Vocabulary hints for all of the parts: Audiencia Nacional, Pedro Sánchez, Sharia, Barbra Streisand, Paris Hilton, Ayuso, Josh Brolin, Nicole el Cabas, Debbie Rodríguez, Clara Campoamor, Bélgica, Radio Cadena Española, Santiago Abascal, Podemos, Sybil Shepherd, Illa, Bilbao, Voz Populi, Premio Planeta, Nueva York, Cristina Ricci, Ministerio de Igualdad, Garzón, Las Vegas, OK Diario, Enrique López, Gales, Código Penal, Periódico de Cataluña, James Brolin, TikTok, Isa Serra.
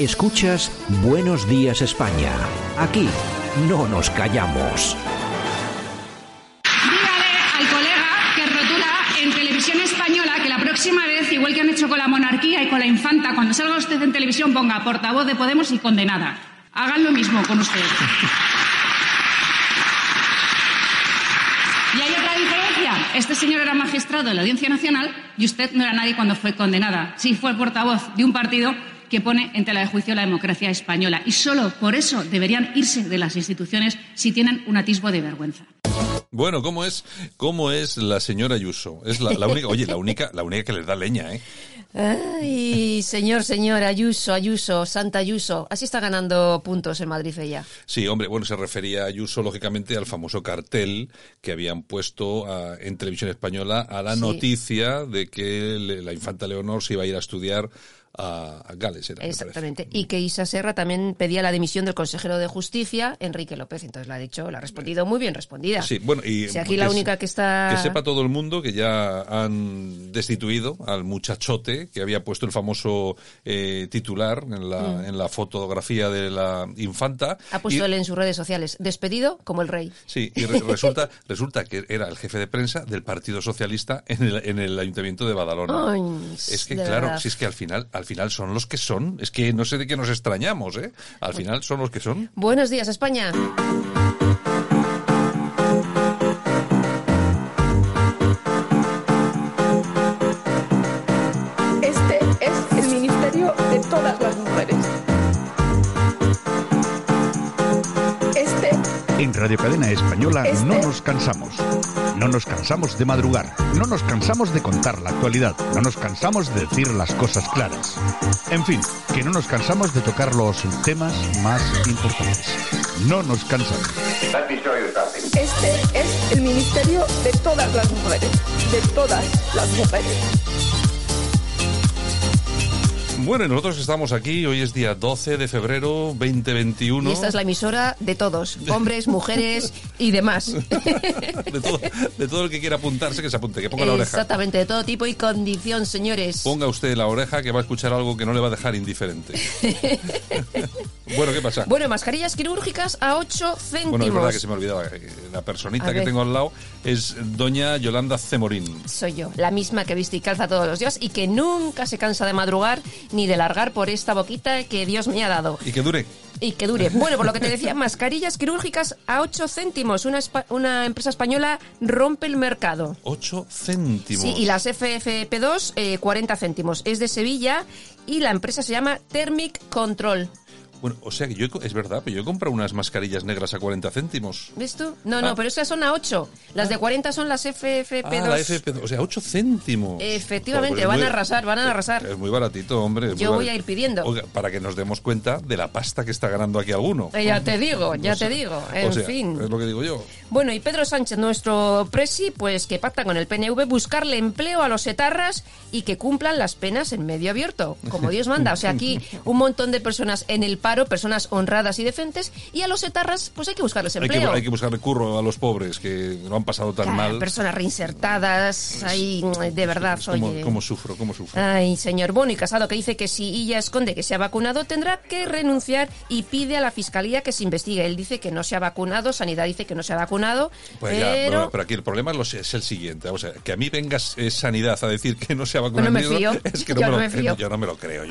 Escuchas Buenos Días España. Aquí no nos callamos. Dígale al colega que rotula en Televisión Española que la próxima vez, igual que han hecho con la monarquía y con la infanta, cuando salga usted en televisión ponga portavoz de Podemos y condenada. Hagan lo mismo con usted. Y hay otra diferencia. Este señor era magistrado de la Audiencia Nacional y usted no era nadie cuando fue condenada. Sí, fue portavoz de un partido que pone en tela de juicio la democracia española. Y solo por eso deberían irse de las instituciones si tienen un atisbo de vergüenza. Bueno, ¿cómo es la señora Ayuso? Es la única, oye, la única que les da leña, ¿eh? Ay, señor, Ayuso, Santa Ayuso. Así está ganando puntos en Madrid ella. Sí, hombre, bueno, se refería Ayuso, lógicamente, al famoso cartel que habían puesto en Televisión Española a la noticia de que la infanta Leonor se iba a ir a estudiar a Gales, era. Exactamente, y que Isa Serra también pedía la dimisión del consejero de Justicia, Enrique López. Entonces la ha respondido muy bien respondida. Sí, bueno, y si aquí la única que está... Que sepa todo el mundo que ya han destituido al muchachote que había puesto el famoso titular en la fotografía de la infanta. Ha puesto él en sus redes sociales, despedido como el rey. Sí, y resulta que era el jefe de prensa del Partido Socialista en el Ayuntamiento de Badalona. Ay, es que claro, verdad. Si es que al final son los que son. Es que no sé de qué nos extrañamos, ¿eh? Al final son los que son. Buenos días, España. Este es el ministerio de todas las mujeres. En Radio Cadena Española no nos cansamos. No nos cansamos de madrugar. No nos cansamos de contar la actualidad. No nos cansamos de decir las cosas claras. En fin, que no nos cansamos de tocar los temas más importantes. No nos cansamos. Este es el ministerio de todas las mujeres. De todas las mujeres. Bueno, y nosotros estamos aquí, hoy es día 12 de febrero 2021. Y esta es la emisora de todos, hombres, mujeres y demás. De todo el que quiera apuntarse, que se apunte, que ponga la oreja. Exactamente, de todo tipo y condición, señores. Ponga usted la oreja que va a escuchar algo que no le va a dejar indiferente. Bueno, ¿qué pasa? Bueno, mascarillas quirúrgicas a 8 céntimos. Bueno, es verdad que se me olvidaba, la personita que tengo al lado es doña Yolanda C. Morín. Soy yo, la misma que viste y calza todos los días y que nunca se cansa de madrugar ni de largar por esta boquita que Dios me ha dado. Y que dure. Bueno, por lo que te decía, mascarillas quirúrgicas a 8 céntimos. Una empresa española rompe el mercado. 8 céntimos. Sí, y las FFP2, 40 céntimos. Es de Sevilla y la empresa se llama Thermic Control. Bueno, o sea que es verdad, pero yo he comprado unas mascarillas negras a 40 céntimos. ¿Ves tú? No, pero esas son a 8. Las de 40 son las FFP2. Ah, la FFP2, o sea, 8 céntimos. Efectivamente, van a arrasar. Es muy baratito, hombre. Yo voy a ir pidiendo. Oiga, para que nos demos cuenta de la pasta que está ganando aquí alguno. Ya te digo. En fin. Es lo que digo yo. Bueno, y Pedro Sánchez, nuestro presi, pues que pacta con el PNV buscarle empleo a los etarras y que cumplan las penas en medio abierto, como Dios manda. O sea, aquí un montón de personas en el personas honradas y decentes, y a los etarras, pues hay que buscarles empleo. Hay que buscarle curro a los pobres, que lo han pasado tan mal. Personas reinsertadas, ahí, de verdad, oye. ¿Cómo sufro? Ay, señor. Bueno, y Casado, que dice que si Illa esconde que se ha vacunado, tendrá que renunciar y pide a la Fiscalía que se investigue. Él dice que no se ha vacunado, Sanidad dice que no se ha vacunado, pues pero... Ya, pero aquí el problema es el siguiente. O sea, que a mí venga Sanidad a decir que no se ha vacunado... Pues no me fío. Es que yo no me fío. Yo no me lo creo.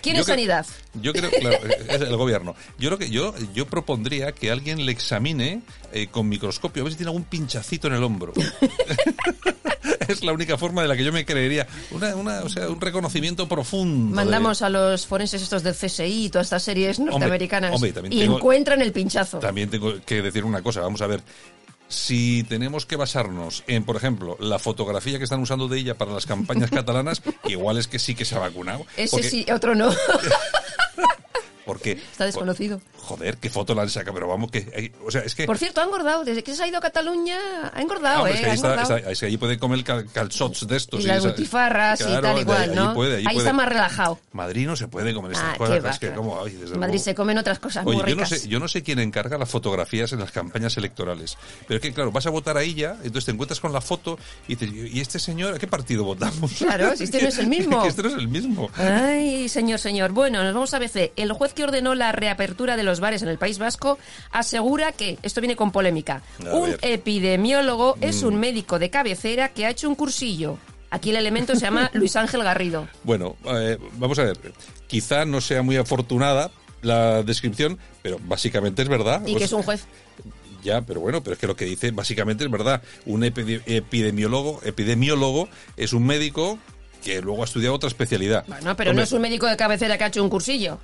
¿Quién es Sanidad? Yo creo, claro... Es el gobierno. Yo propondría que alguien le examine con microscopio, a ver si tiene algún pinchacito en el hombro. Es la única forma de la que yo me creería. Un reconocimiento profundo. Mandamos a los forenses estos del CSI y todas estas series norteamericanas. Hombre, encuentran el pinchazo. También tengo que decir una cosa, vamos a ver. Si tenemos que basarnos en, por ejemplo, la fotografía que están usando de ella para las campañas catalanas, igual es que sí que se ha vacunado. Ese porque... sí, otro no. porque... Está desconocido. Joder, qué foto la han sacado, pero vamos que... O sea, es que... Por cierto, ha engordado. Desde que se ha ido a Cataluña, ha engordado, ¿eh? Es que ahí, es que allí pueden comer calzots de estos. Y las butifarras y tal, igual, ¿no? Ahí está más relajado. Madrid no se puede comer estas cosas. En Madrid se comen otras cosas muy ricas. Oye, yo no sé quién encarga las fotografías en las campañas electorales, pero es que, claro, vas a votar a Illa, entonces te encuentras con la foto y dices, ¿y este señor a qué partido votamos? Claro, si este no es el mismo. Este no es el mismo. Ay, señor. Bueno, nos vamos a ABC. El juez que ordenó la reapertura de los bares en el País Vasco asegura que, esto viene con polémica, un epidemiólogo es un médico de cabecera que ha hecho un cursillo. Aquí el elemento se llama Luis Ángel Garrido. Bueno, vamos a ver. Quizá no sea muy afortunada la descripción, pero básicamente es verdad. Y que es un juez. Ya, pero bueno, pero es que lo que dice básicamente es verdad. Un epidemiólogo es un médico que luego ha estudiado otra especialidad. Bueno, pero no es un médico de cabecera que ha hecho un cursillo.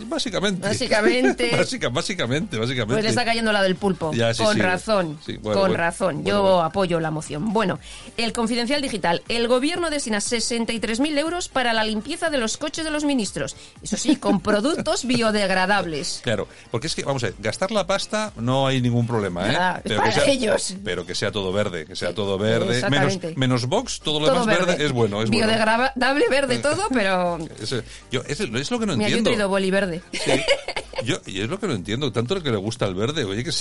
Básicamente. Pues le está cayendo la del pulpo. Ya, sí, razón. Sí, bueno, con razón. Yo apoyo la moción. Bueno, el Confidencial Digital. El gobierno destina 63.000 euros para la limpieza de los coches de los ministros. Eso sí, con productos biodegradables. Claro, porque es que, vamos a ver, gastar la pasta no hay ningún problema, ¿eh? Ah, pero para ellos. Pero que sea todo verde, Menos Vox, todo lo demás verde es bueno. Es biodegradable, bueno. Verde todo, pero... es lo que no entiendo. Sí. Y es lo que no entiendo, tanto lo que le gusta el verde, oye, que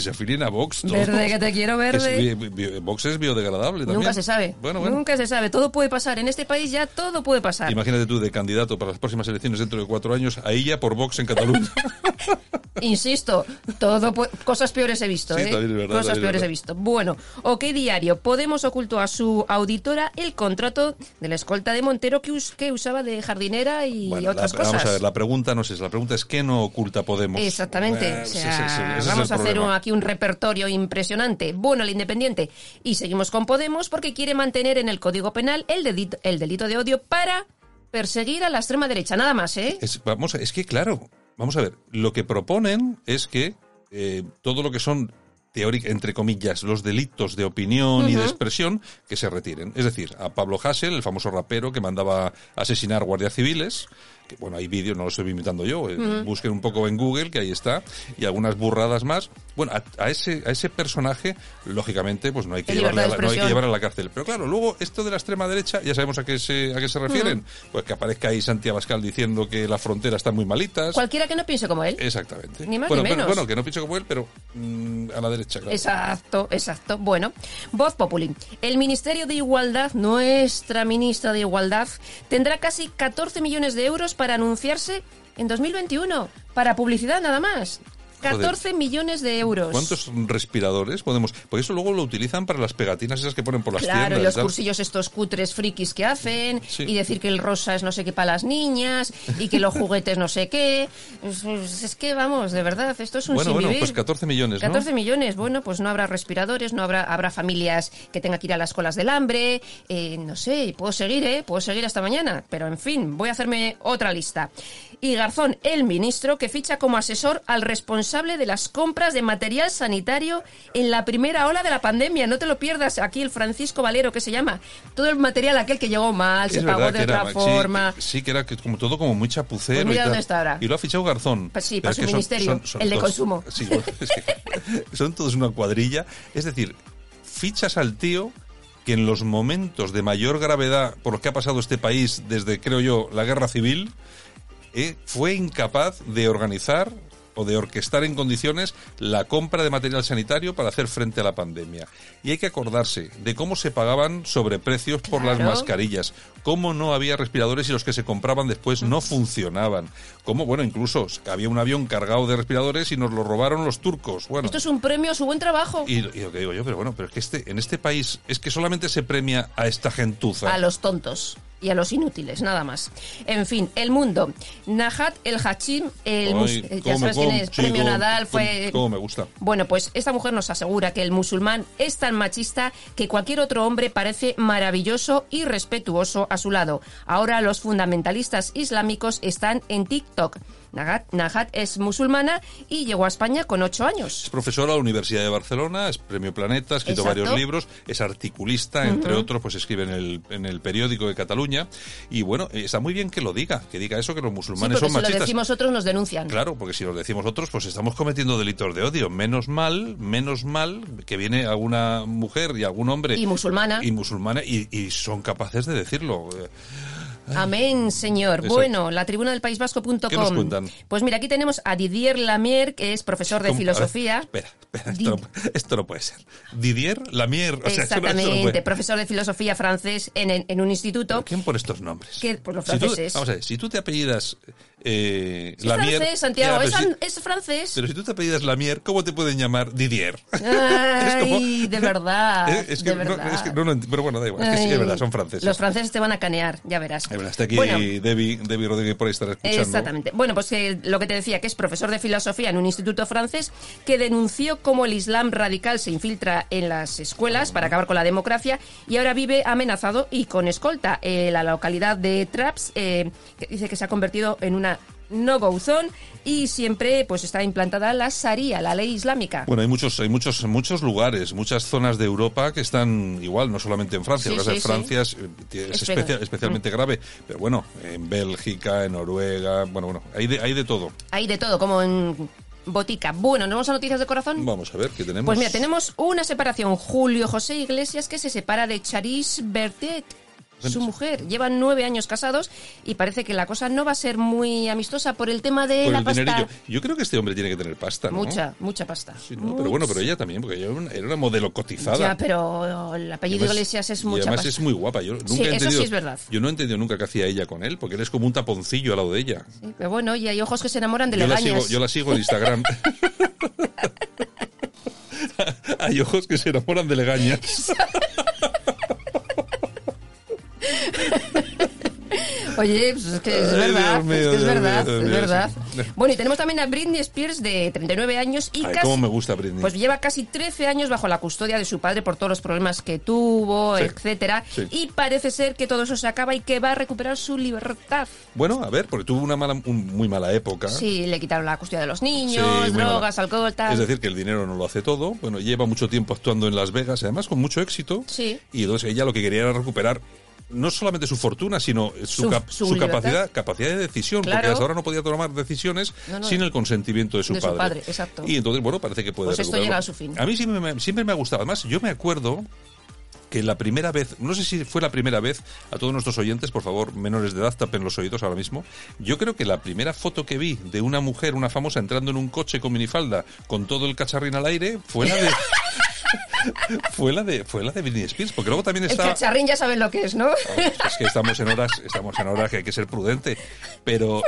se afilien a Vox. Todos, verde, que te quiero verde. Vox es biodegradable también. Nunca se sabe, nunca se sabe, todo puede pasar, en este país ya todo puede pasar. Imagínate tú de candidato para las próximas elecciones dentro de 4 años, a ella por Vox en Cataluña. Insisto, cosas peores he visto, sí, ¿eh? Verdad, cosas peores he visto. Bueno, OK Diario, Podemos ocultó a su auditora el contrato de la escolta de Montero que usaba de jardinera y otras cosas. Vamos a ver, la pregunta es ¿qué no oculta Podemos? Exactamente, sí, vamos a hacer aquí un repertorio impresionante. Bueno, el Independiente, y seguimos con Podemos porque quiere mantener en el Código Penal el delito de odio para perseguir a la extrema derecha, nada más, ¿eh? Vamos a ver, lo que proponen es que todo lo que son, entre comillas, los delitos de opinión y de expresión, que se retiren. Es decir, a Pablo Hasél, el famoso rapero que mandaba asesinar guardias civiles, que, bueno, hay vídeos, no lo estoy imitando yo, busquen un poco en Google, que ahí está, y algunas burradas más. Bueno, a ese personaje, lógicamente, pues no hay que llevar a la cárcel. Pero claro, luego, esto de la extrema derecha, ya sabemos a qué se refieren. Pues que aparezca ahí Santiago Abascal diciendo que las fronteras están muy malitas. Cualquiera que no piense como él. Exactamente. Ni más ni menos. Bueno, que no piense como él, pero a la derecha, claro. Exacto. Bueno, Voz Populi. El Ministerio de Igualdad, nuestra ministra de Igualdad, tendrá casi 14 millones de euros para anunciarse en 2021, para publicidad nada más. 14 millones de euros. ¿Cuántos respiradores podemos...? Porque eso luego lo utilizan para las pegatinas esas que ponen por las tiendas. Claro, y los cursillos estos cutres frikis que hacen, y decir que el rosa es no sé qué para las niñas, y que los juguetes no sé qué. Es que, vamos, de verdad, esto es un sin vivir. Pues 14 millones, ¿no? 14 millones, bueno, pues no habrá respiradores, habrá familias que tengan que ir a las colas del hambre, no sé, puedo seguir hasta mañana, pero en fin, voy a hacerme otra lista. Y Garzón, el ministro, que ficha como asesor al responsable de las compras de material sanitario en la primera ola de la pandemia. No te lo pierdas, aquí el Francisco Valero, que se llama. Todo el material aquel que llegó mal, se pagó de otra forma. Sí, que era como muy chapucero. Pues mira dónde está ahora. Y lo ha fichado Garzón. Pues sí, para su ministerio, el de consumo. Sí, bueno, es que son todos una cuadrilla. Es decir, fichas al tío que en los momentos de mayor gravedad por los que ha pasado este país desde, creo yo, la Guerra Civil... fue incapaz de organizar o de orquestar en condiciones la compra de material sanitario para hacer frente a la pandemia. Y hay que acordarse de cómo se pagaban sobreprecios por las mascarillas, cómo no había respiradores y los que se compraban después no funcionaban, cómo, bueno, incluso había un avión cargado de respiradores y nos lo robaron los turcos. Bueno, esto es un premio a su buen trabajo. Y lo que digo yo, pero es que en este país es que solamente se premia a esta gentuza. A los tontos. Y a los inútiles, nada más. En fin, El Mundo. Nahat el Hachim, ya sabes quién es, premio Nadal, fue... Todo me gusta. Bueno, pues esta mujer nos asegura que el musulmán es tan machista que cualquier otro hombre parece maravilloso y respetuoso a su lado. Ahora los fundamentalistas islámicos están en TikTok. Nahat es musulmana y llegó a España con 8 años. Es profesora de la Universidad de Barcelona, es Premio Planeta, ha escrito varios libros, es articulista, entre otros, pues escribe en el periódico de Cataluña. Y bueno, está muy bien que lo diga, eso, que los musulmanes son machistas. Si lo decimos otros nos denuncian. Claro, porque si lo decimos otros, pues estamos cometiendo delitos de odio. Menos mal que viene alguna mujer y algún hombre. Y musulmana. Y son capaces de decirlo. Amén, señor. Exacto. Bueno, la tribuna del paisvasco.com. ¿Qué nos cuentan? Pues mira, aquí tenemos a Didier Lamier, que es profesor de filosofía. Ver, espera, esto no puede ser. Didier Lamier. Exactamente, profesor de filosofía francés en un instituto. ¿Quién pone estos nombres? Pues los franceses. Vamos a ver, si tú te apellidas Lamier... Es francés, Santiago, es francés. Pero si tú te apellidas Lamier, ¿cómo te pueden llamar Didier? Ay, de verdad. Pero bueno, da igual, es que sí, es verdad, son franceses. Los franceses te van a canear, ya verás. Está aquí Debbie Rodríguez por ahí estar escuchando. Exactamente. Bueno, pues lo que te decía, que es profesor de filosofía en un instituto francés, que denunció cómo el Islam radical se infiltra en las escuelas para acabar con la democracia, y ahora vive amenazado y con escolta. La localidad de Traps, que dice que se ha convertido en una no-go zone y siempre pues está implantada la sharia, la ley islámica. Bueno, hay muchos lugares, muchas zonas de Europa que están igual, no solamente en Francia, Francia es especialmente grave, pero bueno, en Bélgica, en Noruega, bueno, hay de todo. Hay de todo, como en Botica. Bueno, ¿nos vamos a noticias de corazón? Vamos a ver, ¿qué tenemos? Pues mira, tenemos una separación. Julio José Iglesias, que se separa de Charis Bertet, su mujer. Llevan 9 años casados y parece que la cosa no va a ser muy amistosa por el tema de la pasta. Dinerillo. Yo creo que este hombre tiene que tener pasta, ¿no? Mucha pasta. Sí, no, pero bueno, pero ella también, porque ella era una modelo cotizada. Ya, pero el apellido Iglesias es mucha pasta. Y además es muy guapa. Yo nunca he entendido, eso sí es verdad. Yo no he entendido nunca qué hacía ella con él, porque él es como un taponcillo al lado de ella. Sí, pero bueno, y hay ojos que se enamoran de legañas. Yo la sigo en Instagram. Hay ojos que se enamoran de legañas. Oye, pues es que es verdad, Dios mío. Bueno, y tenemos también a Britney Spears, de 39 años y cómo me gusta Britney. Pues lleva casi 13 años bajo la custodia de su padre por todos los problemas que tuvo, etcétera. Sí. Y parece ser que todo eso se acaba y que va a recuperar su libertad. Bueno, a ver, porque tuvo una muy mala época. Sí, le quitaron la custodia de los niños, sí, drogas, alcohol, tal. Es decir, que el dinero no lo hace todo. Bueno, lleva mucho tiempo actuando en Las Vegas, además con mucho éxito. Sí. Y entonces ella lo que quería era recuperar no solamente su fortuna, sino su capacidad de decisión, claro, porque hasta ahora no podía tomar decisiones sin el consentimiento de su padre. Exacto. Y entonces, bueno, parece que puede recuperarlo. Esto llega a su fin. A mí siempre me ha gustado. Además, yo me acuerdo que la primera vez, no sé si fue la primera vez, a todos nuestros oyentes, por favor, menores de edad, tapen los oídos ahora mismo, yo creo que la primera foto que vi de una mujer, una famosa, entrando en un coche con minifalda, con todo el cacharrín al aire, fue la de... Fue la de Britney Spears, porque luego también está... El cacharrín ya saben lo que es, ¿no? Es que estamos en horas que hay que ser prudente. Pero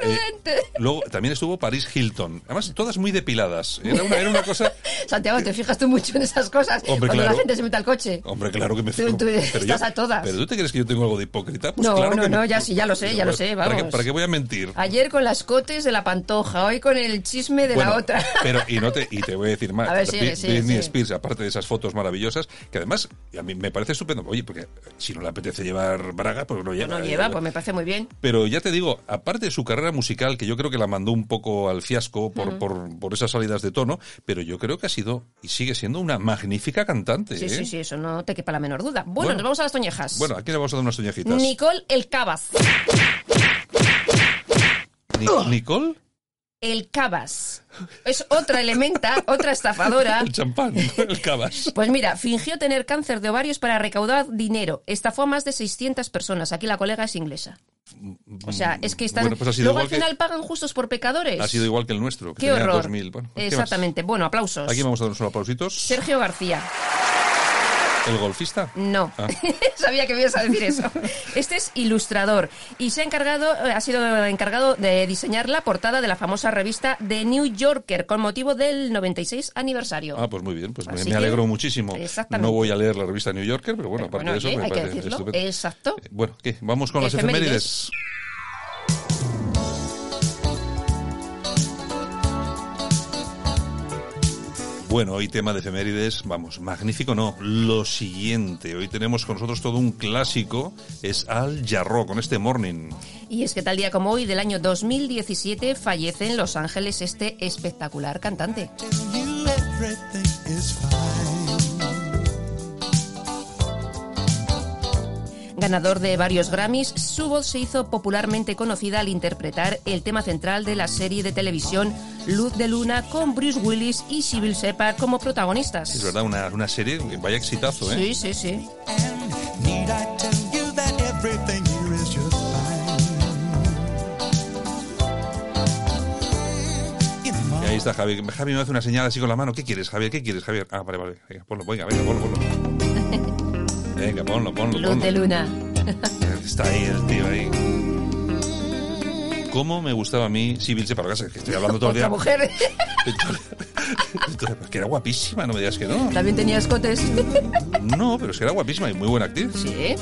luego también estuvo Paris Hilton. Además, todas muy depiladas. Era una cosa... Santiago, te fijas tú mucho en esas cosas. Hombre, cuando la gente se mete al coche. Hombre, claro que me fijo. Tú estás a todas. ¿Pero tú te crees que yo tengo algo de hipócrita? Pues no, claro ya lo sé, vamos. ¿Para qué voy a mentir? Ayer con las cotes de la Pantoja, hoy con el chisme de la otra. Pero, y te voy a decir más. A ver, Britney Spears, aparte de esas fotos maravillosas, que además a mí me parece estupendo. Oye, porque si no le apetece llevar braga, pues no lleva. No lleva, pues me parece muy bien. Pero ya te digo, aparte de su carrera musical, que yo creo que la mandó un poco al fiasco por esas salidas de tono, pero yo creo que ha sido y sigue siendo una magnífica cantante. Sí, sí, eso no te quepa la menor duda. Bueno, nos vamos a las toñejas. Bueno, aquí nos vamos a dar unas toñejitas. Nicole el Cabas. ¿Nicole? El Cabas. Es otra elementa, otra estafadora. El champán, el Cabas. Pues mira, fingió tener cáncer de ovarios para recaudar dinero. Estafó a más de 600 personas. Aquí la colega es inglesa. O sea, es que están... Bueno, pues luego al final pagan justos por pecadores. Ha sido igual que el nuestro. Que qué horror. 2000. Bueno, ¿qué exactamente. Más? Bueno, aplausos. Aquí vamos a darnos unos aplausitos. Sergio García. ¿El golfista? No. Sabía que me ibas a decir eso. Este es ilustrador y ha sido encargado de diseñar la portada de la famosa revista The New Yorker con motivo del 96 aniversario. Ah, pues muy bien. Pues me alegro muchísimo. Exactamente. No voy a leer la revista New Yorker, pero bueno, aparte de eso me parece estupendo. Exacto. Bueno, ¿qué? Vamos con las efemérides. Bueno, hoy tema de efemérides, vamos, magnífico no, lo siguiente. Hoy tenemos con nosotros todo un clásico, es Al Jarro con este Morning. Y es que tal día como hoy, del año 2017, fallece en Los Ángeles este espectacular cantante. Ganador de varios Grammys, su voz se hizo popularmente conocida al interpretar el tema central de la serie de televisión Luz de Luna, con Bruce Willis y Sybil Shepherd como protagonistas. Es verdad, una serie, vaya exitazo, ¿eh? Sí, sí, sí. Y ahí está Javi. Javi me hace una señal así con la mano. ¿Qué quieres, Javier? ¿Qué quieres, Javier? Ah, vale, vale. Venga, ponlo. Venga, ponlo. Luz de Luna. Está ahí el tío ahí. ¿Cómo me gustaba a mí Sybil Shepherd? Que estoy hablando todo el día. Mujer. Que era guapísima, no me digas que no. También tenía escotes. No, pero es que era guapísima y muy buena actriz. Sí.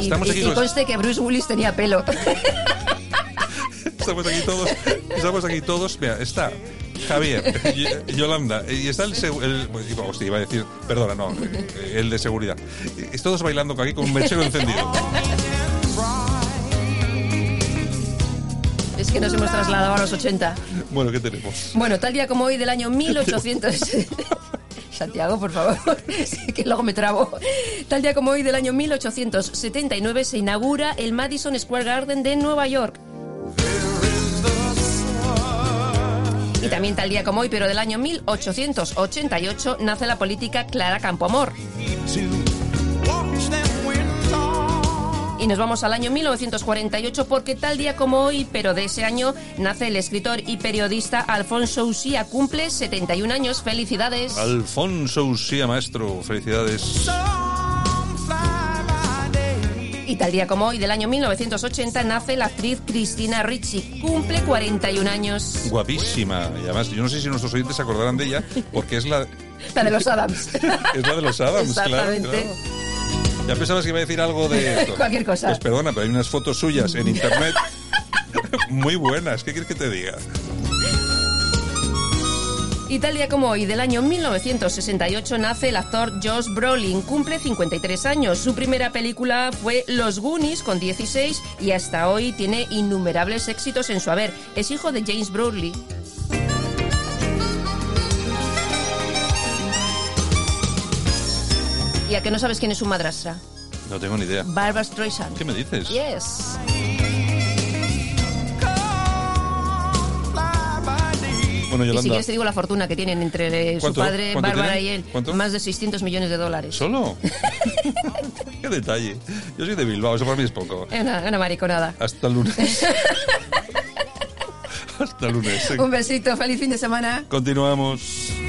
Y conste que Bruce Willis tenía pelo. Estamos aquí todos. Mira, está Javier, Yolanda, y está hostia, iba a decir, perdona, no, el de seguridad. Todos bailando aquí con un mechero encendido. Es que nos hemos trasladado a los 80. Bueno, ¿qué tenemos? Bueno, tal día como hoy del año 1800... Santiago, por favor, que luego me trabo. Tal día como hoy del año 1879 se inaugura el Madison Square Garden de Nueva York. Y también tal día como hoy, pero del año 1888, nace la política Clara Campoamor. Y nos vamos al año 1948 porque tal día como hoy, pero de ese año, nace el escritor y periodista Alfonso Usía. Cumple 71 años. ¡Felicidades! Alfonso Usía, maestro. ¡Felicidades! Y tal día como hoy, del año 1980, nace la actriz Cristina Ricci. Cumple 41 años. Guapísima. Y además, yo no sé si nuestros oyentes se acordarán de ella, porque es la... La de los Adams. Es la de los Adams, exactamente. Claro. Ya pensabas que iba a decir algo de esto. Cualquier cosa. Pues perdona, pero hay unas fotos suyas en internet muy buenas. ¿Qué quieres que te diga? Y tal día como hoy, del año 1968, nace el actor Josh Brolin. Cumple 53 años. Su primera película fue Los Goonies, con 16, y hasta hoy tiene innumerables éxitos en su haber. Es hijo de James Brolin. ¿Y a que no sabes quién es su madrastra? No tengo ni idea. Barbra Streisand. ¿Qué me dices? Yes. Bueno, Yolanda, y si quieres te digo la fortuna que tienen entre su padre, Bárbara y él. ¿Cuánto? Más de $600 millones. ¿Solo? ¡Qué detalle! Yo soy de Bilbao, eso para mí es poco. Una mariconada. Hasta el lunes. Hasta el lunes. Un besito, feliz fin de semana. Continuamos.